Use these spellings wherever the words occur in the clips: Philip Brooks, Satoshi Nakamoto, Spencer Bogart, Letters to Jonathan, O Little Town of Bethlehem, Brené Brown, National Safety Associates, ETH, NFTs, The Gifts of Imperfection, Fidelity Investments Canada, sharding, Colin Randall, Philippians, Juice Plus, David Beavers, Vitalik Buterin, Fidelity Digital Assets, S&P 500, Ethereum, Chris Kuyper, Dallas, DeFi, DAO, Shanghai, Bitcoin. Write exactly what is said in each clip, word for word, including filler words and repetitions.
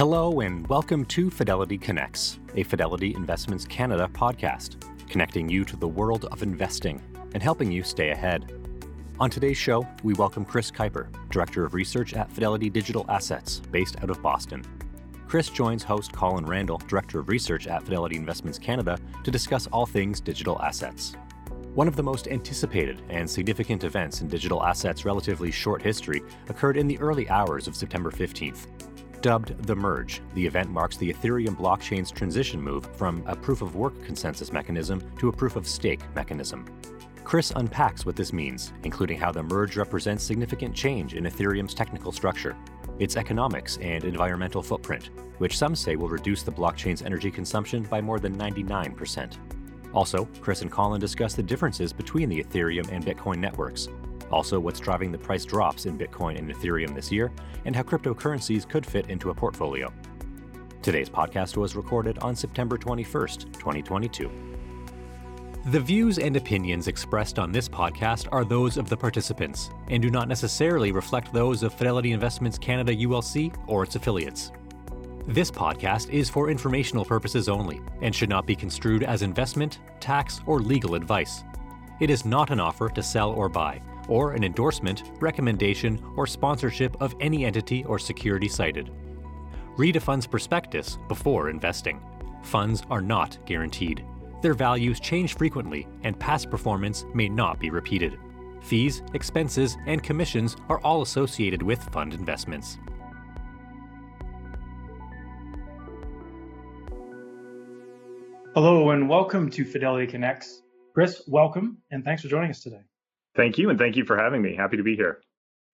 Hello and welcome to Fidelity Connects, a Fidelity Investments Canada podcast, connecting you to the world of investing and helping you stay ahead. On today's show, we welcome Chris Kuyper, Director of Research at Fidelity Digital Assets, based out of Boston. Chris joins host Colin Randall, Director of Research at Fidelity Investments Canada, to discuss all things digital assets. One of the most anticipated and significant events in digital assets' relatively short history occurred in the early hours of September fifteenth. Dubbed The Merge, the event marks the Ethereum blockchain's transition move from a proof-of-work consensus mechanism to a proof-of-stake mechanism. Chris unpacks what this means, including how the merge represents significant change in Ethereum's technical structure, its economics and environmental footprint, which some say will reduce the blockchain's energy consumption by more than ninety-nine percent. Also, Chris and Colin discuss the differences between the Ethereum and Bitcoin networks, also what's driving the price drops in Bitcoin and Ethereum this year, and how cryptocurrencies could fit into a portfolio. Today's podcast was recorded on September twenty-first, twenty twenty-two. The views and opinions expressed on this podcast are those of the participants and do not necessarily reflect those of Fidelity Investments Canada U L C or its affiliates. This podcast is for informational purposes only and should not be construed as investment, tax, or legal advice. It is not an offer to sell or buy, or an endorsement, recommendation, or sponsorship of any entity or security cited. Read a fund's prospectus before investing. Funds are not guaranteed. Their values change frequently, and past performance may not be repeated. Fees, expenses, and commissions are all associated with fund investments. Hello, and welcome to Fidelity Connects. Chris, welcome, and thanks for joining us today. Thank you, and thank you for having me. Happy to be here.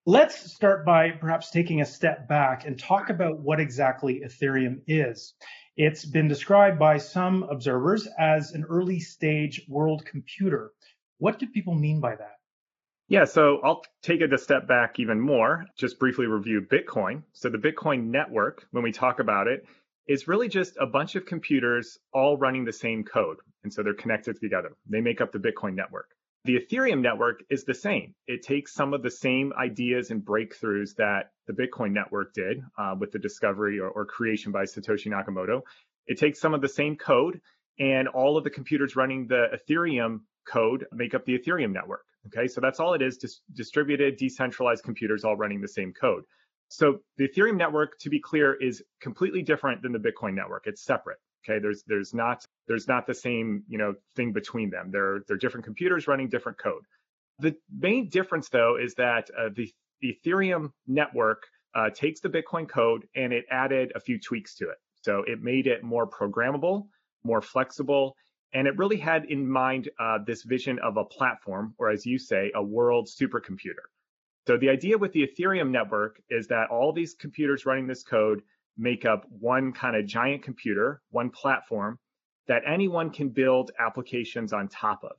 Let's start by perhaps taking a step back and talk about what exactly Ethereum is. It's been described by some observers as an early stage world computer. What do people mean by that? Yeah, so I'll take it a step back even more, just briefly review Bitcoin. So the Bitcoin network, when we talk about it, is really just a bunch of computers all running the same code. And so they're connected together. They make up the Bitcoin network. The Ethereum network is the same. It takes some of the same ideas and breakthroughs that the Bitcoin network did uh, with the discovery or, or creation by Satoshi Nakamoto. It takes some of the same code, and all of the computers running the Ethereum code make up the Ethereum network. Okay, so that's all it is, dis- distributed, decentralized computers all running the same code. So the Ethereum network, to be clear, is completely different than the Bitcoin network. It's separate. Okay, there's there's not there's not the same, you know, thing between them. They're they're different computers running different code. The main difference, though, is that uh, the Ethereum network uh, takes the Bitcoin code and it added a few tweaks to it. So it made it more programmable, more flexible, and it really had in mind uh, this vision of a platform, or as you say, a world supercomputer. So the idea with the Ethereum network is that all these computers running this code make up one kind of giant computer, one platform that anyone can build applications on top of.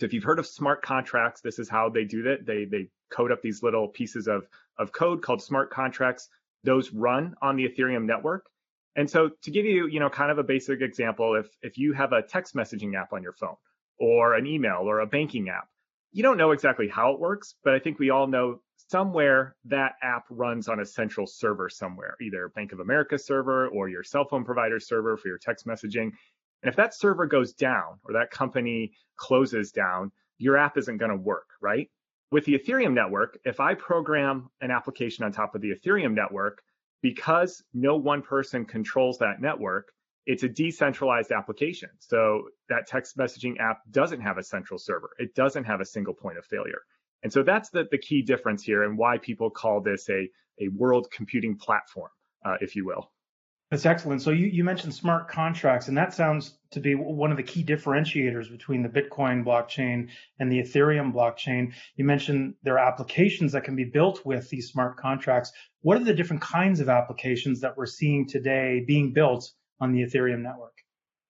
So if you've heard of smart contracts, this is how they do that. They they code up these little pieces of, of code called smart contracts. Those run on the Ethereum network. And so to give you, you know, kind of a basic example, if if you have a text messaging app on your phone or an email or a banking app, you don't know exactly how it works, but I think we all know somewhere that app runs on a central server somewhere, either Bank of America server or your cell phone provider server for your text messaging. And if that server goes down or that company closes down, your app isn't going to work, right? With the Ethereum network, if I program an application on top of the Ethereum network, because no one person controls that network, it's a decentralized application. So that text messaging app doesn't have a central server. It doesn't have a single point of failure. And so that's the, the key difference here and why people call this a, a world computing platform, uh, if you will. That's excellent. So you, you mentioned smart contracts, and that sounds to be one of the key differentiators between the Bitcoin blockchain and the Ethereum blockchain. You mentioned there are applications that can be built with these smart contracts. What are the different kinds of applications that we're seeing today being built on the Ethereum network?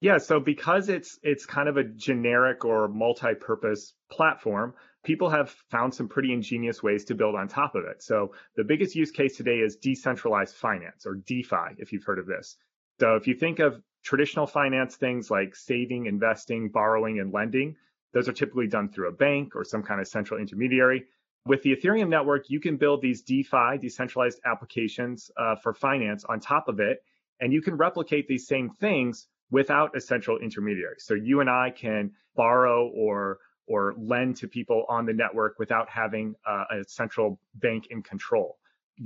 Yeah, so because it's it's kind of a generic or multi-purpose platform, people have found some pretty ingenious ways to build on top of it. So the biggest use case today is decentralized finance, or DeFi, if you've heard of this. So if you think of traditional finance, things like saving, investing, borrowing, and lending, those are typically done through a bank or some kind of central intermediary. With the Ethereum network, you can build these DeFi, decentralized applications uh, for finance on top of it. And you can replicate these same things without a central intermediary. So you and I can borrow or or lend to people on the network without having uh, a central bank in control.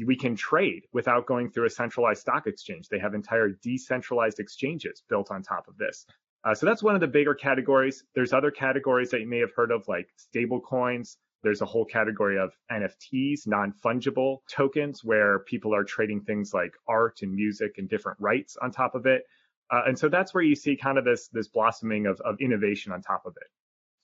We can trade without going through a centralized stock exchange. They have entire decentralized exchanges built on top of this. Uh, so that's one of the bigger categories. There's other categories that you may have heard of, like stable coins. There's a whole category of N F Ts, non-fungible tokens, where people are trading things like art and music and different rights on top of it. Uh, and so that's where you see kind of this, this blossoming of, of innovation on top of it.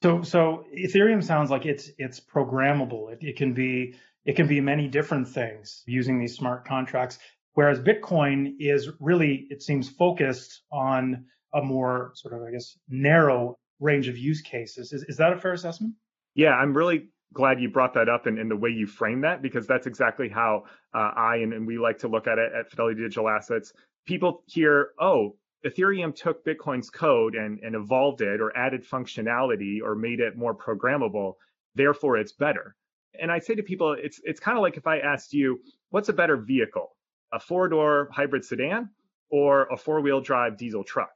So, so Ethereum sounds like it's it's programmable. It, it can be it can be many different things using these smart contracts. Whereas Bitcoin is really, it seems, focused on a more sort of, I guess, narrow range of use cases. Is is that a fair assessment? Yeah, I'm really glad you brought that up and, and the way you framed that, because that's exactly how uh, I and, and we like to look at it at Fidelity Digital Assets. People hear, oh, Ethereum took Bitcoin's code and, and evolved it or added functionality or made it more programmable. Therefore, it's better. And I say to people, it's it's kind of like if I asked you, what's a better vehicle, a four-door hybrid sedan or a four-wheel drive diesel truck?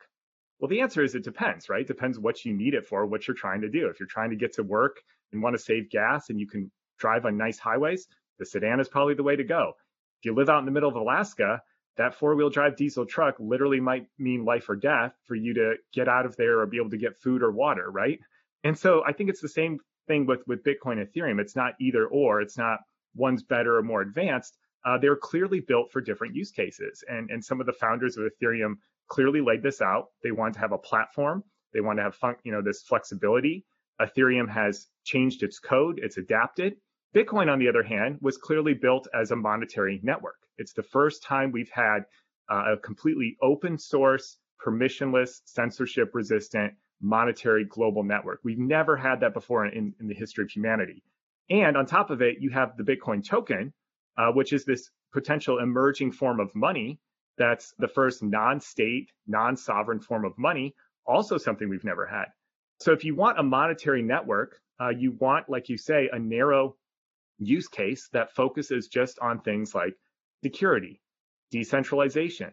Well, the answer is it depends, right? Depends what you need it for, what you're trying to do. If you're trying to get to work and want to save gas and you can drive on nice highways, the sedan is probably the way to go. If you live out in the middle of Alaska, that four-wheel drive diesel truck literally might mean life or death for you to get out of there or be able to get food or water, right? And so I think it's the same thing with, with Bitcoin and Ethereum. It's not either or. It's not one's better or more advanced. Uh, they're clearly built for different use cases. And, and some of the founders of Ethereum clearly laid this out. They want to have a platform. They want to have fun, you know, this flexibility. Ethereum has changed its code. It's adapted. Bitcoin, on the other hand, was clearly built as a monetary network. It's the first time we've had uh, a completely open source, permissionless, censorship resistant, monetary global network. We've never had that before in, in the history of humanity. And on top of it, you have the Bitcoin token, uh, which is this potential emerging form of money. That's the first non-state, non-sovereign form of money, also something we've never had. So if you want a monetary network, uh, you want, like you say, a narrow use case that focuses just on things like security, decentralization.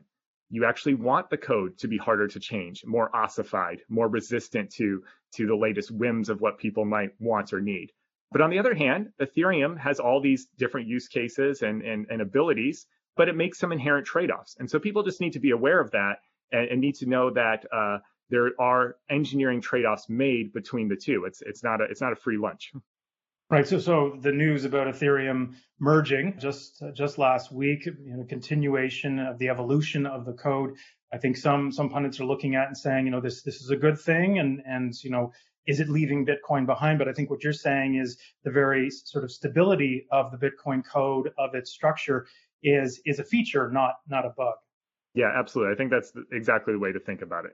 You actually want the code to be harder to change, more ossified, more resistant to, to the latest whims of what people might want or need. But on the other hand, Ethereum has all these different use cases and, and, and abilities, but it makes some inherent trade-offs. And so people just need to be aware of that and, and need to know that uh, there are engineering trade-offs made between the two. It's, it's not a, it's not a free lunch. Right. So, so the news about Ethereum merging just uh, just last week, you know, continuation of the evolution of the code. I think some some pundits are looking at and saying, you know, this this is a good thing, and and you know, is it leaving Bitcoin behind? But I think what you're saying is the very sort of stability of the Bitcoin code, of its structure, is is a feature, not not a bug. Yeah, absolutely. I think that's exactly the way to think about it.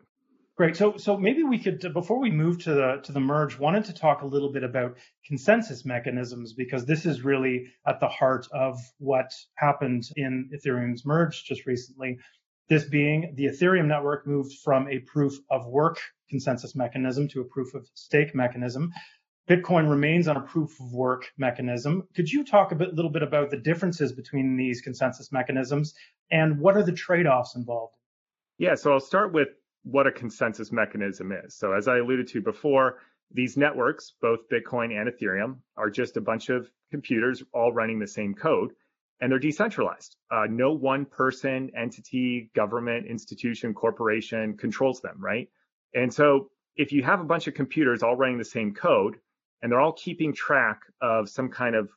Great. So, so maybe we could, before we move to the to the merge, wanted to talk a little bit about consensus mechanisms, because this is really at the heart of what happened in Ethereum's merge just recently. This being, the Ethereum network moved from a proof of work consensus mechanism to a proof of stake mechanism. Bitcoin remains on a proof of work mechanism. Could you talk a bit, little bit about the differences between these consensus mechanisms and what are the trade-offs involved? Yeah, so I'll start with what a consensus mechanism is. So as I alluded to before, these networks, both Bitcoin and Ethereum, are just a bunch of computers all running the same code, and they're decentralized. Uh, no one person, entity, government, institution, corporation controls them, right? And so if you have a bunch of computers all running the same code, and they're all keeping track of some kind of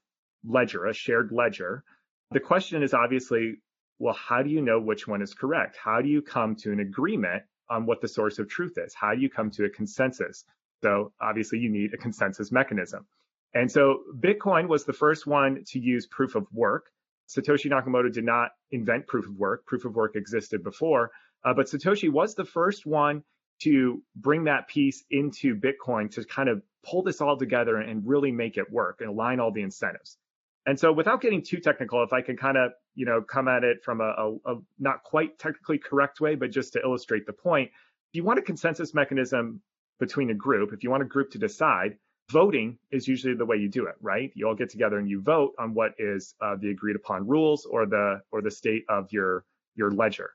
ledger, a shared ledger, the question is obviously, well, how do you know which one is correct? How do you come to an agreement on what the source of truth is? How do you come to a consensus? So obviously you need a consensus mechanism. And so Bitcoin was the first one to use proof of work. Satoshi Nakamoto did not invent proof of work. Proof of work existed before, uh, but Satoshi was the first one to bring that piece into Bitcoin to kind of pull this all together and really make it work and align all the incentives. And so without getting too technical, if I can kind of, you know, come at it from a, a, a not quite technically correct way, but just to illustrate the point, if you want a consensus mechanism between a group, if you want a group to decide, voting is usually the way you do it, right? You all get together and you vote on what is uh, the agreed upon rules or the or the state of your your ledger.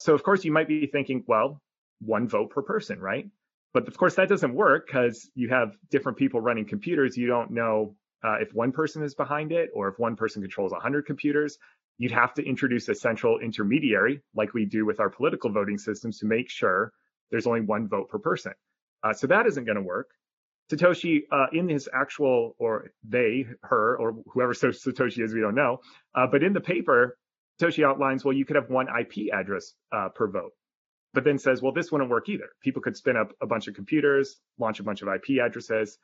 So of course, you might be thinking, well, one vote per person, right? But of course, that doesn't work because you have different people running computers. You don't know uh, if one person is behind it or if one person controls one hundred computers. You'd have to introduce a central intermediary like we do with our political voting systems to make sure there's only one vote per person. Uh, so that isn't going to work. Satoshi, uh, in his actual, or they, her, or whoever Satoshi is, we don't know. Uh, but in the paper, Satoshi outlines, well, you could have one I P address uh, per vote, but then says, well, this wouldn't work either. People could spin up a bunch of computers, launch a bunch of I P addresses.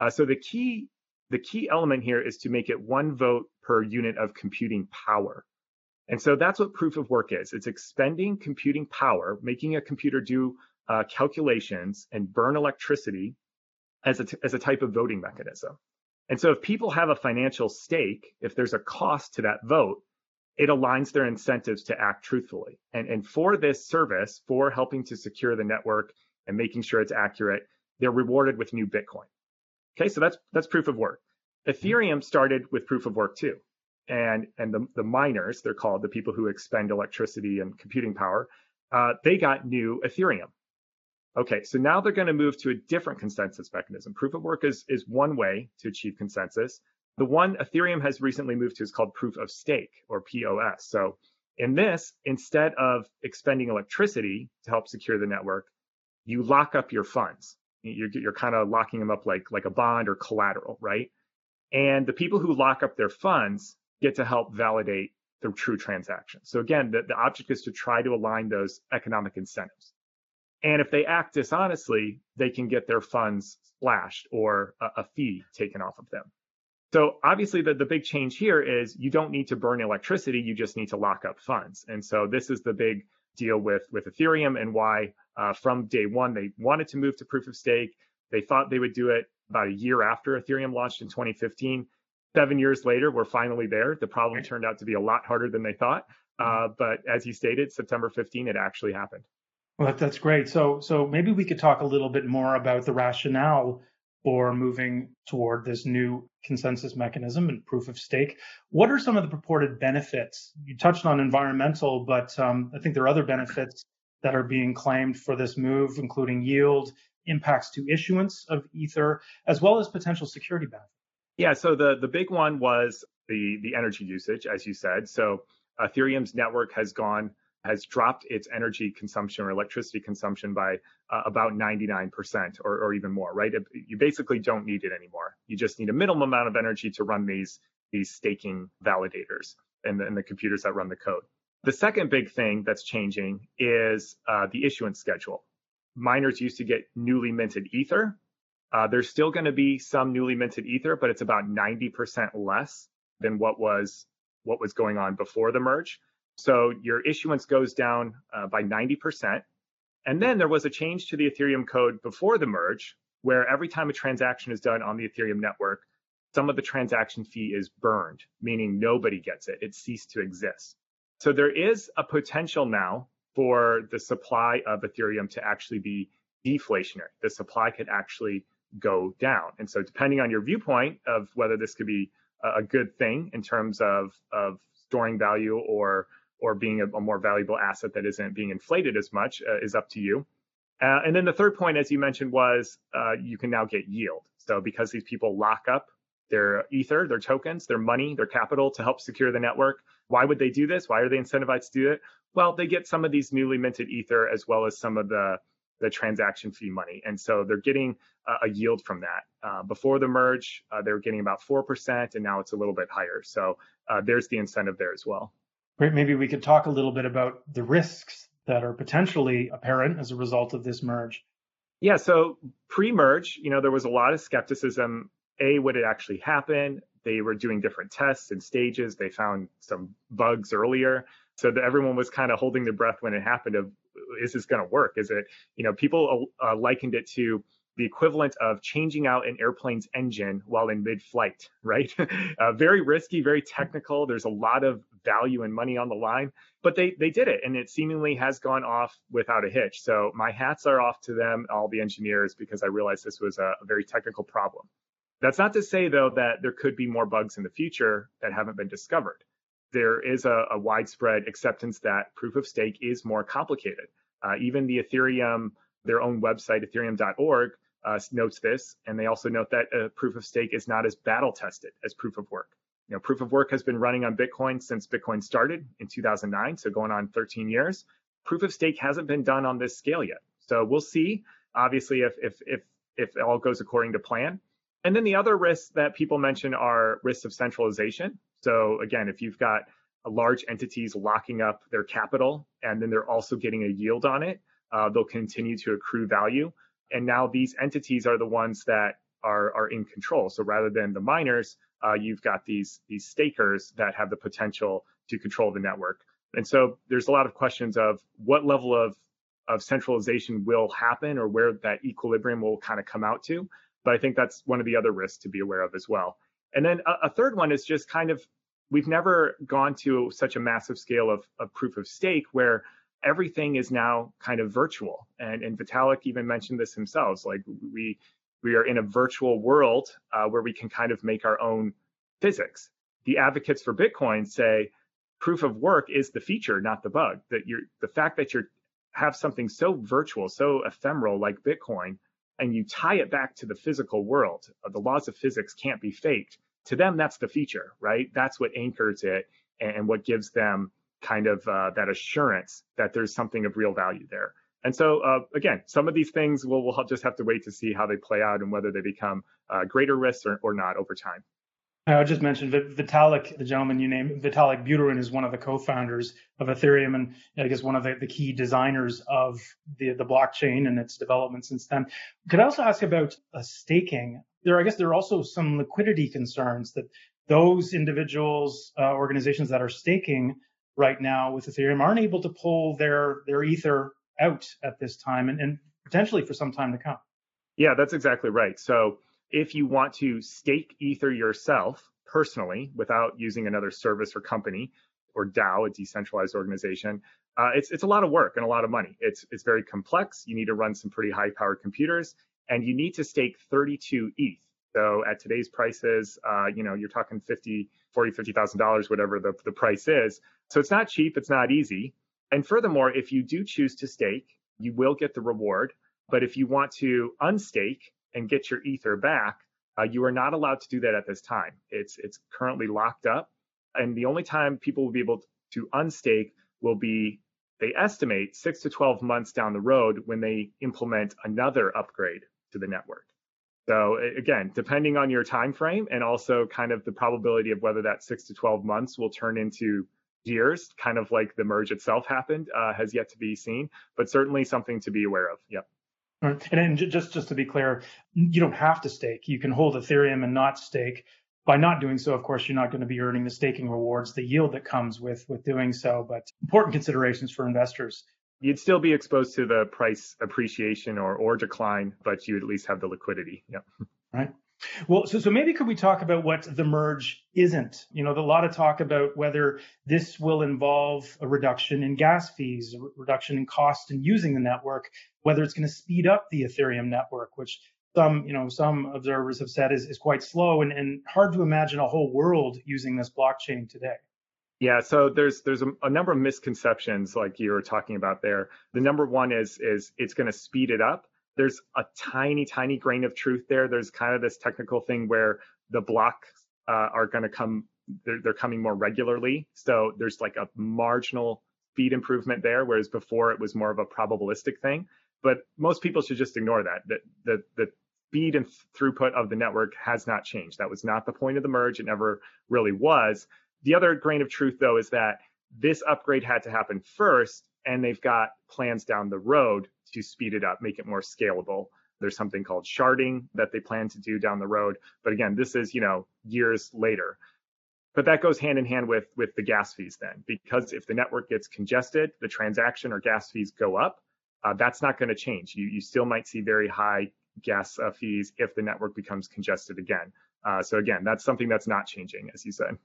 Uh, so the key, the key element here is to make it one vote per unit of computing power. And so that's what proof of work is. It's expending computing power, making a computer do uh, calculations and burn electricity as a, t- as a type of voting mechanism. And so if people have a financial stake, if there's a cost to that vote, it aligns their incentives to act truthfully. And, and for this service, for helping to secure the network and making sure it's accurate, they're rewarded with new Bitcoin. Okay, so that's that's proof of work. Ethereum started with proof of work too. And, and the, the miners, they're called, the people who expend electricity and computing power, uh, they got new Ethereum. Okay, so now they're going to move to a different consensus mechanism. Proof of work is, is one way to achieve consensus. The one Ethereum has recently moved to is called proof of stake, or P O S. So in this, instead of expending electricity to help secure the network, you lock up your funds. You're, you're kind of locking them up like, like a bond or collateral, right? And the people who lock up their funds get to help validate the true transaction. So again, the, the object is to try to align those economic incentives. And if they act dishonestly, they can get their funds slashed or a, a fee taken off of them. So obviously the, the big change here is you don't need to burn electricity, you just need to lock up funds. And so this is the big deal with, with Ethereum and why uh, from day one, they wanted to move to proof of stake. They thought they would do it about a year after Ethereum launched in twenty fifteen. Seven years later, we're finally there. The problem turned out to be a lot harder than they thought. Uh, but as you stated, September fifteenth, it actually happened. Well, that's great. So, so maybe we could talk a little bit more about the rationale for moving toward this new consensus mechanism and proof of stake. What are some of the purported benefits? You touched on environmental, but um, I think there are other benefits that are being claimed for this move, including yield, impacts to issuance of Ether, as well as potential security benefits. Yeah, so the, the big one was the, the energy usage, as you said. So Ethereum's network has gone, has dropped its energy consumption or electricity consumption by uh, about ninety-nine percent or, or even more, right? It, you basically don't need it anymore. You just need a minimum amount of energy to run these, these staking validators and the, and the computers that run the code. The second big thing that's changing is uh, the issuance schedule. Miners used to get newly minted Ether. Uh, there's still going to be some newly minted Ether, but it's about ninety percent less than what was what was going on before the merge. So your issuance goes down uh, by ninety percent. And then there was a change to the Ethereum code before the merge, where every time a transaction is done on the Ethereum network, some of the transaction fee is burned, meaning nobody gets it. It ceased to exist. So there is a potential now for the supply of Ethereum to actually be deflationary. The supply could actually go down. And so depending on your viewpoint of whether this could be a good thing in terms of, of storing value or or being a, a more valuable asset that isn't being inflated as much uh, is up to you. Uh, and then the third point, as you mentioned, was uh, you can now get yield. So because these people lock up their Ether, their tokens, their money, their capital to help secure the network, why would they do this? Why are they incentivized to do it? Well, they get some of these newly minted Ether as well as some of the, the transaction fee money. And so they're getting a, a yield from that. Uh, before the merge, uh, they were getting about four percent, and now it's a little bit higher. So uh, there's the incentive there as well. Great. Maybe we could talk a little bit about the risks that are potentially apparent as a result of this merge. Yeah. So pre-merge, you know, there was a lot of skepticism. A, would it actually happen? They were doing different tests and stages. They found some bugs earlier. So that everyone was kind of holding their breath when it happened of, is this going to work? Is it, you know, people uh, likened it to the equivalent of changing out an airplane's engine while in mid-flight, right? uh, very risky, very technical. There's a lot of value and money on the line, but they they did it. And it seemingly has gone off without a hitch. So my hats are off to them, all the engineers, because I realized this was a, a very technical problem. That's not to say, though, that there could be more bugs in the future that haven't been discovered. there is a, a widespread acceptance that proof of stake is more complicated. Uh, even the Ethereum, their own website, ethereum dot org, uh, notes this, and they also note that uh, proof of stake is not as battle tested as proof of work. You know, proof of work has been running on Bitcoin since Bitcoin started in two thousand nine, so going on thirteen years. Proof of stake hasn't been done on this scale yet. So we'll see, obviously, if if if if it all goes according to plan. And then the other risks that people mention are risks of centralization. So again, if you've got large entities locking up their capital and then they're also getting a yield on it, uh, they'll continue to accrue value. And now these entities are the ones that are are in control. So rather than the miners, uh, you've got these these stakers that have the potential to control the network. And so there's a lot of questions of what level of of centralization will happen or where that equilibrium will kind of come out to. But I think that's one of the other risks to be aware of as well. And then a, a third one is just kind of, we've never gone to such a massive scale of, of proof of stake where everything is now kind of virtual. And, and Vitalik even mentioned this himself, like we we are in a virtual world uh, where we can kind of make our own physics. The advocates for Bitcoin say proof of work is the feature, not the bug. That you're, the fact that you have something so virtual, so ephemeral like Bitcoin, and you tie it back to the physical world, the laws of physics can't be faked. To them, that's the feature, right? That's what anchors it and what gives them kind of uh, that assurance that there's something of real value there. And so, uh, again, some of these things, we'll, we'll just have to wait to see how they play out and whether they become uh, greater risks or, or not over time. I would just mention Vitalik, the gentleman you named, Vitalik Buterin, is one of the co-founders of Ethereum and I guess one of the, the key designers of the, the blockchain and its development since then. Could I also ask about uh, staking? There, I guess there are also some liquidity concerns that those individuals, uh, organizations that are staking right now with Ethereum aren't able to pull their, their Ether out at this time and, and potentially for some time to come. Yeah, that's exactly right. So if you want to stake Ether yourself personally without using another service or company or DAO, a decentralized organization, uh, it's it's a lot of work and a lot of money. It's it's very complex. You need to run some pretty high-powered computers, and you need to stake thirty-two E T H. So at today's prices, uh, you know, you're talking fifty, forty, fifty thousand dollars, whatever the, the price is. So it's not cheap. It's not easy. And furthermore, if you do choose to stake, you will get the reward. But if you want to unstake and get your Ether back, uh, you are not allowed to do that at this time. It's it's currently locked up. And the only time people will be able to unstake will be, they estimate, six to twelve months down the road when they implement another upgrade to the network. So again, depending on your time frame and also kind of the probability of whether that six to twelve months will turn into years, kind of like the merge itself happened, uh, has yet to be seen, but certainly something to be aware of. Yep. And then just, just to be clear, you don't have to stake. You can hold Ethereum and not stake. By not doing so, of course, you're not going to be earning the staking rewards, the yield that comes with, with doing so, but important considerations for investors. You'd still be exposed to the price appreciation or, or decline, but you at least have the liquidity. Yeah. Right. Well, so so maybe could we talk about what the merge isn't? You know, a lot of talk about whether this will involve a reduction in gas fees, a reduction in cost in using the network, whether it's going to speed up the Ethereum network, which some, you know, some observers have said is, is quite slow and, and hard to imagine a whole world using this blockchain today. Yeah, so there's there's a, a number of misconceptions like you were talking about there. The number one is is it's going to speed it up. There's a tiny, tiny grain of truth there. There's kind of this technical thing where the blocks uh, are going to come, they're, they're coming more regularly. So there's like a marginal speed improvement there, whereas before it was more of a probabilistic thing. But most people should just ignore that. The, the, the speed and throughput of the network has not changed. That was not the point of the merge. It never really was. The other grain of truth, though, is that this upgrade had to happen first, and they've got plans down the road to speed it up, make it more scalable. There's something called sharding that they plan to do down the road. But again, this is, you know, years later. But that goes hand in hand with, with the gas fees then, because if the network gets congested, the transaction or gas fees go up. Uh, that's not going to change. You, you still might see very high gas uh, fees if the network becomes congested again. Uh, so again, that's something that's not changing, as you said.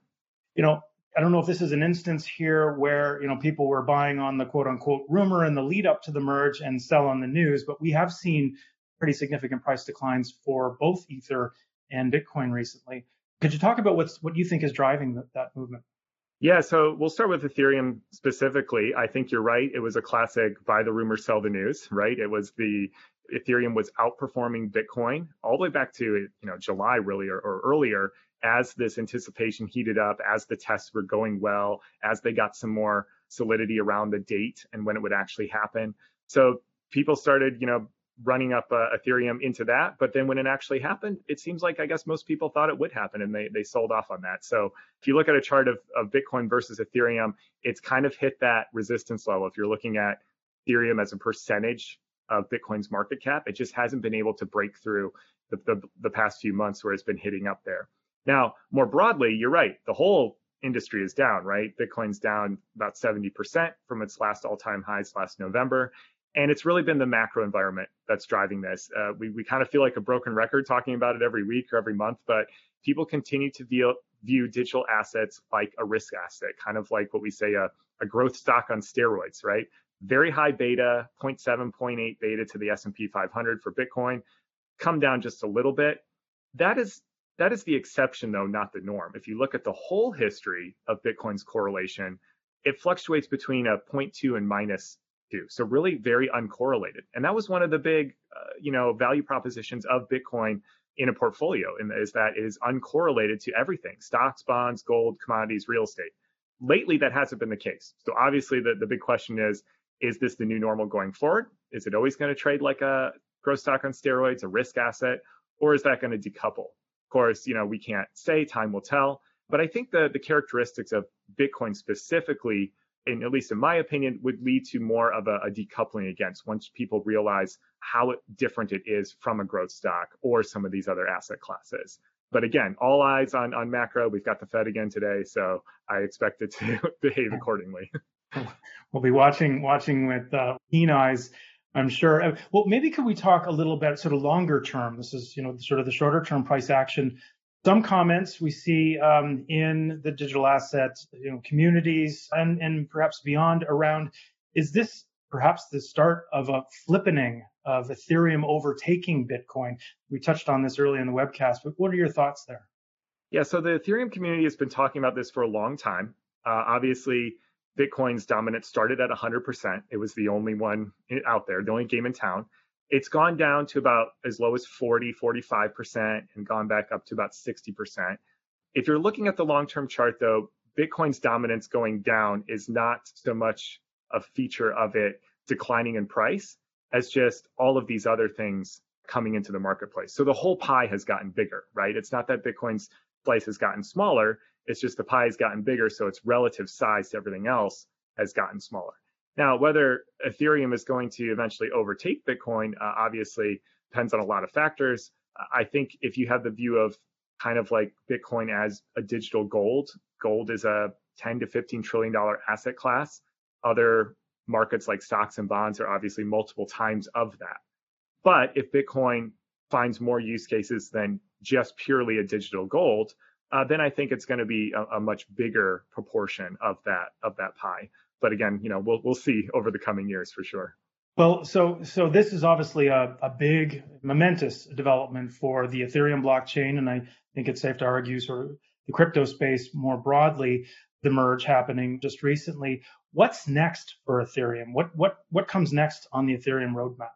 You know, I don't know if this is an instance here where, you know, people were buying on the quote unquote rumor in the lead up to the merge and sell on the news, but we have seen pretty significant price declines for both Ether and Bitcoin recently. Could you talk about what's what you think is driving that, that movement? Yeah, so we'll start with Ethereum specifically. I think you're right. It was a classic buy the rumor, sell the news, right? It was the Ethereum was outperforming Bitcoin all the way back to, you know, July really or, or earlier, as this anticipation heated up, as the tests were going well, as they got some more solidity around the date and when it would actually happen. So people started, you know, running up uh, Ethereum into that. But then when it actually happened, it seems like, I guess, most people thought it would happen, and they, they sold off on that. So if you look at a chart of, of Bitcoin versus Ethereum, it's kind of hit that resistance level. If you're looking at Ethereum as a percentage of Bitcoin's market cap, it just hasn't been able to break through the, the, the past few months where it's been hitting up there. Now, more broadly, you're right. The whole industry is down, right? Bitcoin's down about seventy percent from its last all-time highs last November. And it's really been the macro environment that's driving this. Uh, we we kind of feel like a broken record talking about it every week or every month, but people continue to view, view digital assets like a risk asset, kind of like what we say a, a growth stock on steroids, right? Very high beta, zero point seven, zero point eight beta to the S and P five hundred for Bitcoin, come down just a little bit. That is that is the exception, though, not the norm. If you look at the whole history of Bitcoin's correlation, it fluctuates between a zero point two and minus two. So really very uncorrelated. And that was one of the big, uh, you know, value propositions of Bitcoin in a portfolio, and is that it is uncorrelated to everything: stocks, bonds, gold, commodities, real estate. Lately, that hasn't been the case. So obviously, the, the big question is, is this the new normal going forward? Is it always going to trade like a growth stock on steroids, a risk asset, or is that going to decouple? Of course, you know, we can't say, time will tell. But I think the, the characteristics of Bitcoin specifically, and at least in my opinion, would lead to more of a, a decoupling against once people realize how it, different it is from a growth stock or some of these other asset classes. But again, all eyes on, on macro. We've got the Fed again today, so I expect it to behave accordingly. We'll be watching watching with uh, keen eyes, I'm sure. Well, maybe could we talk a little bit sort of longer term? This is, you know, sort of the shorter term price action. Some comments we see um, in the digital asset, you know, communities and, and perhaps beyond around, is this perhaps the start of a flippening of Ethereum overtaking Bitcoin? We touched on this early in the webcast, but what are your thoughts there? Yeah, so the Ethereum community has been talking about this for a long time. Uh, obviously, Bitcoin's dominance started at one hundred percent. It was the only one out there, the only game in town. It's gone down to about as low as forty, forty-five percent, and gone back up to about sixty percent. If you're looking at the long-term chart, though, Bitcoin's dominance going down is not so much a feature of it declining in price as just all of these other things coming into the marketplace. So the whole pie has gotten bigger, right? It's not that Bitcoin's slice has gotten smaller. It's just the pie has gotten bigger, so its relative size to everything else has gotten smaller. Now, whether Ethereum is going to eventually overtake Bitcoin, uh, obviously depends on a lot of factors. I think if you have the view of kind of like Bitcoin as a digital gold, gold is a ten to fifteen trillion dollars asset class. Other markets like stocks and bonds are obviously multiple times of that. But if Bitcoin finds more use cases than just purely a digital gold, uh, then I think it's going to be a, a much bigger proportion of that of that pie. But again, you know, we'll we'll see over the coming years for sure. Well, so so this is obviously a, a big, momentous development for the Ethereum blockchain, and I think it's safe to argue sort of the crypto space more broadly. The merge happening just recently. What's next for Ethereum? What what what comes next on the Ethereum roadmap?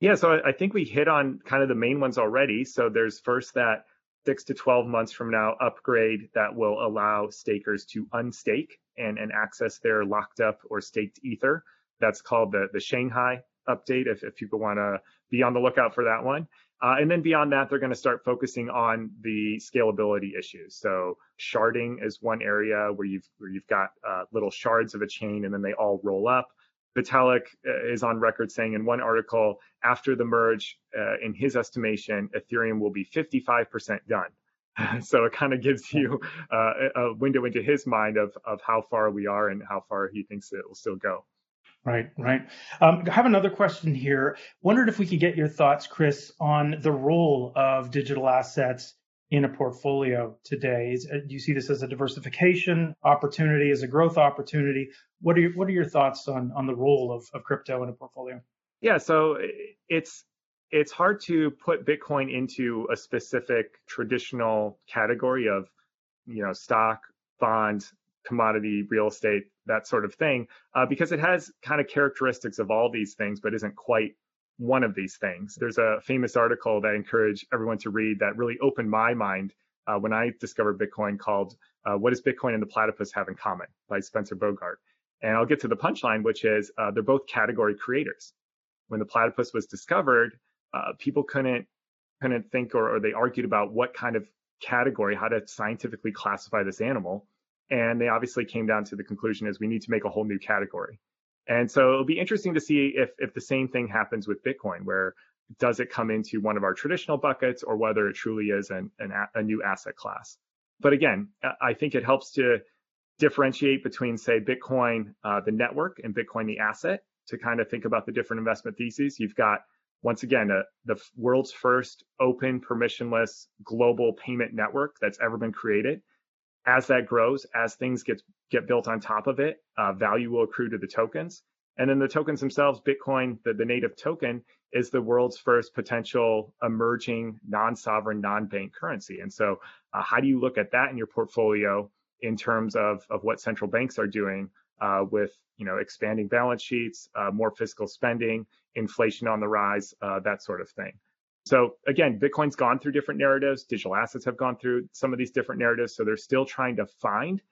Yeah, so I think we hit on kind of the main ones already. So there's first that six to twelve months from now upgrade that will allow stakers to unstake and, and access their locked up or staked ether. That's called the, the Shanghai update, if, if people want to be on the lookout for that one. Uh, and then beyond that, they're going to start focusing on the scalability issues. So sharding is one area where you've, where you've got uh, little shards of a chain and then they all roll up. Vitalik is on record saying in one article, after the merge, uh, in his estimation, Ethereum will be fifty-five percent done. So it kind of gives you uh, a window into his mind of, of how far we are and how far he thinks it will still go. Right, right. Um, I have another question here. Wondered if we could get your thoughts, Chris, on the role of digital assets in a portfolio today. Is, do you see this as a diversification opportunity, as a growth opportunity? What are your, what are your thoughts on, on the role of, of crypto in a portfolio? Yeah, so it's it's hard to put Bitcoin into a specific traditional category of, you know, stock, bond, commodity, real estate, that sort of thing, uh, because it has kind of characteristics of all these things, but isn't quite one of these things. There's a famous article that I encourage everyone to read that really opened my mind uh, when I discovered Bitcoin, called uh, What Does Bitcoin and the Platypus Have in Common? By Spencer Bogart. And I'll get to the punchline, which is uh, they're both category creators. When the platypus was discovered, uh, people couldn't couldn't think, or, or they argued about what kind of category, how to scientifically classify this animal. And they obviously came down to the conclusion is we need to make a whole new category. And so it'll be interesting to see if if the same thing happens with Bitcoin, where does it come into one of our traditional buckets, or whether it truly is an, an a new asset class. But again, I think it helps to differentiate between, say, Bitcoin, uh, the network, and Bitcoin, the asset, to kind of think about the different investment theses. You've got, once again, a, the world's first open, permissionless, global payment network that's ever been created. As that grows, as things get, get built on top of it, uh, value will accrue to the tokens. And then the tokens themselves, Bitcoin, the, the native token, is the world's first potential emerging non-sovereign, non-bank currency. And so uh, how do you look at that in your portfolio in terms of, of what central banks are doing uh, with, you know, expanding balance sheets, uh, more fiscal spending, inflation on the rise, uh, that sort of thing. So again, Bitcoin's gone through different narratives. Digital assets have gone through some of these different narratives. So they're still trying to find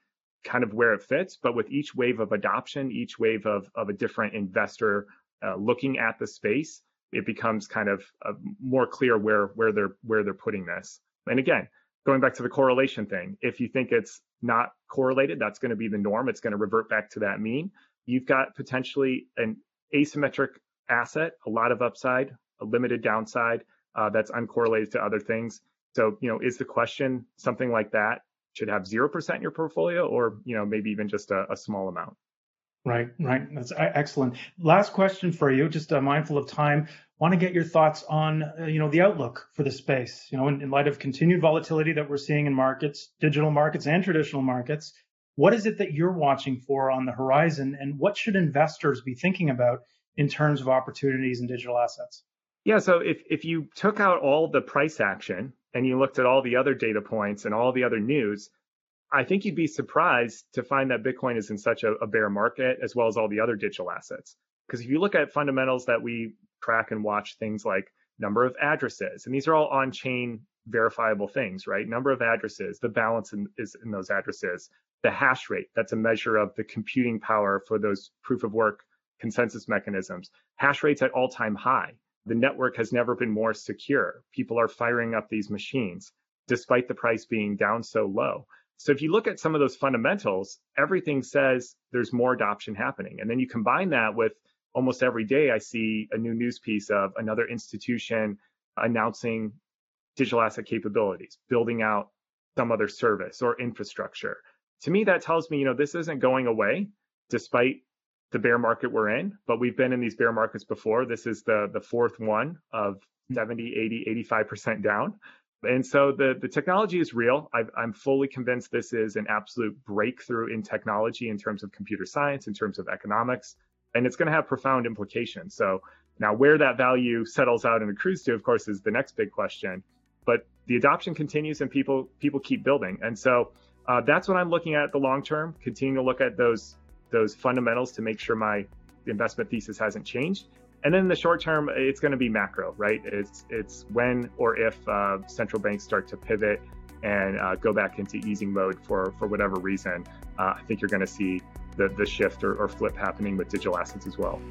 kind of where it fits. But with each wave of adoption, each wave of, of a different investor uh, looking at the space, it becomes kind of uh, more clear where where they're where they're putting this. And again, going back to the correlation thing, if you think it's not correlated, that's going to be the norm. It's going to revert back to that mean. You've got potentially an asymmetric asset, a lot of upside, a limited downside. Uh, that's uncorrelated to other things. So, you know, is the question something like that should have zero percent in your portfolio, or, you know, maybe even just a, a small amount? Right, right. That's excellent. Last question for you, just uh, mindful of time. Want to get your thoughts on, uh, you know, the outlook for the space, you know, in, in light of continued volatility that we're seeing in markets, digital markets and traditional markets. What is it that you're watching for on the horizon, and what should investors be thinking about in terms of opportunities in digital assets? Yeah, so if if you took out all the price action and you looked at all the other data points and all the other news, I think you'd be surprised to find that Bitcoin is in such a, a bear market, as well as all the other digital assets. Because if you look at fundamentals that we track and watch, things like number of addresses, and these are all on-chain verifiable things, right? Number of addresses, the balance in, is in those addresses, the hash rate, that's a measure of the computing power for those proof of work consensus mechanisms, hash rates at all-time high. The network has never been more secure. People are firing up these machines, despite the price being down so low. So if you look at some of those fundamentals, everything says there's more adoption happening. And then you combine that with almost every day, I see a new news piece of another institution announcing digital asset capabilities, building out some other service or infrastructure. To me, that tells me, you know, this isn't going away, despite the bear market we're in, but we've been in these bear markets before. This is the the fourth one of seventy, eighty, eighty-five percent down. And so the, the technology is real. I've, I'm fully convinced this is an absolute breakthrough in technology in terms of computer science, in terms of economics, and it's going to have profound implications. So now where that value settles out and accrues to, of course, is the next big question. But the adoption continues and people, people keep building. And so uh, that's what I'm looking at the long term, continuing to look at those those fundamentals to make sure my investment thesis hasn't changed. And then in the short term, it's going to be macro, right? It's it's when or if uh, central banks start to pivot and uh, go back into easing mode for, for whatever reason. Uh, I think you're going to see the, the shift or, or flip happening with digital assets as well.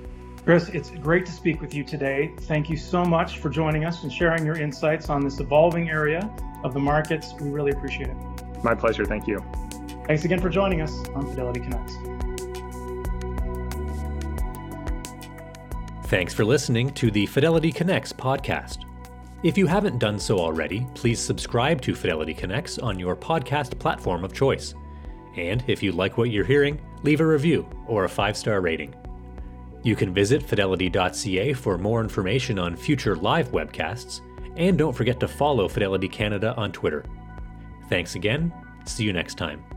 Chris, it's great to speak with you today. Thank you so much for joining us and sharing your insights on this evolving area of the markets. We really appreciate it. My pleasure. Thank you. Thanks again for joining us on Fidelity Connects. Thanks for listening to the Fidelity Connects podcast. If you haven't done so already, please subscribe to Fidelity Connects on your podcast platform of choice. And if you like what you're hearing, leave a review or a five-star rating. You can visit fidelity dot c a for more information on future live webcasts, and don't forget to follow Fidelity Canada on Twitter. Thanks again. See you next time.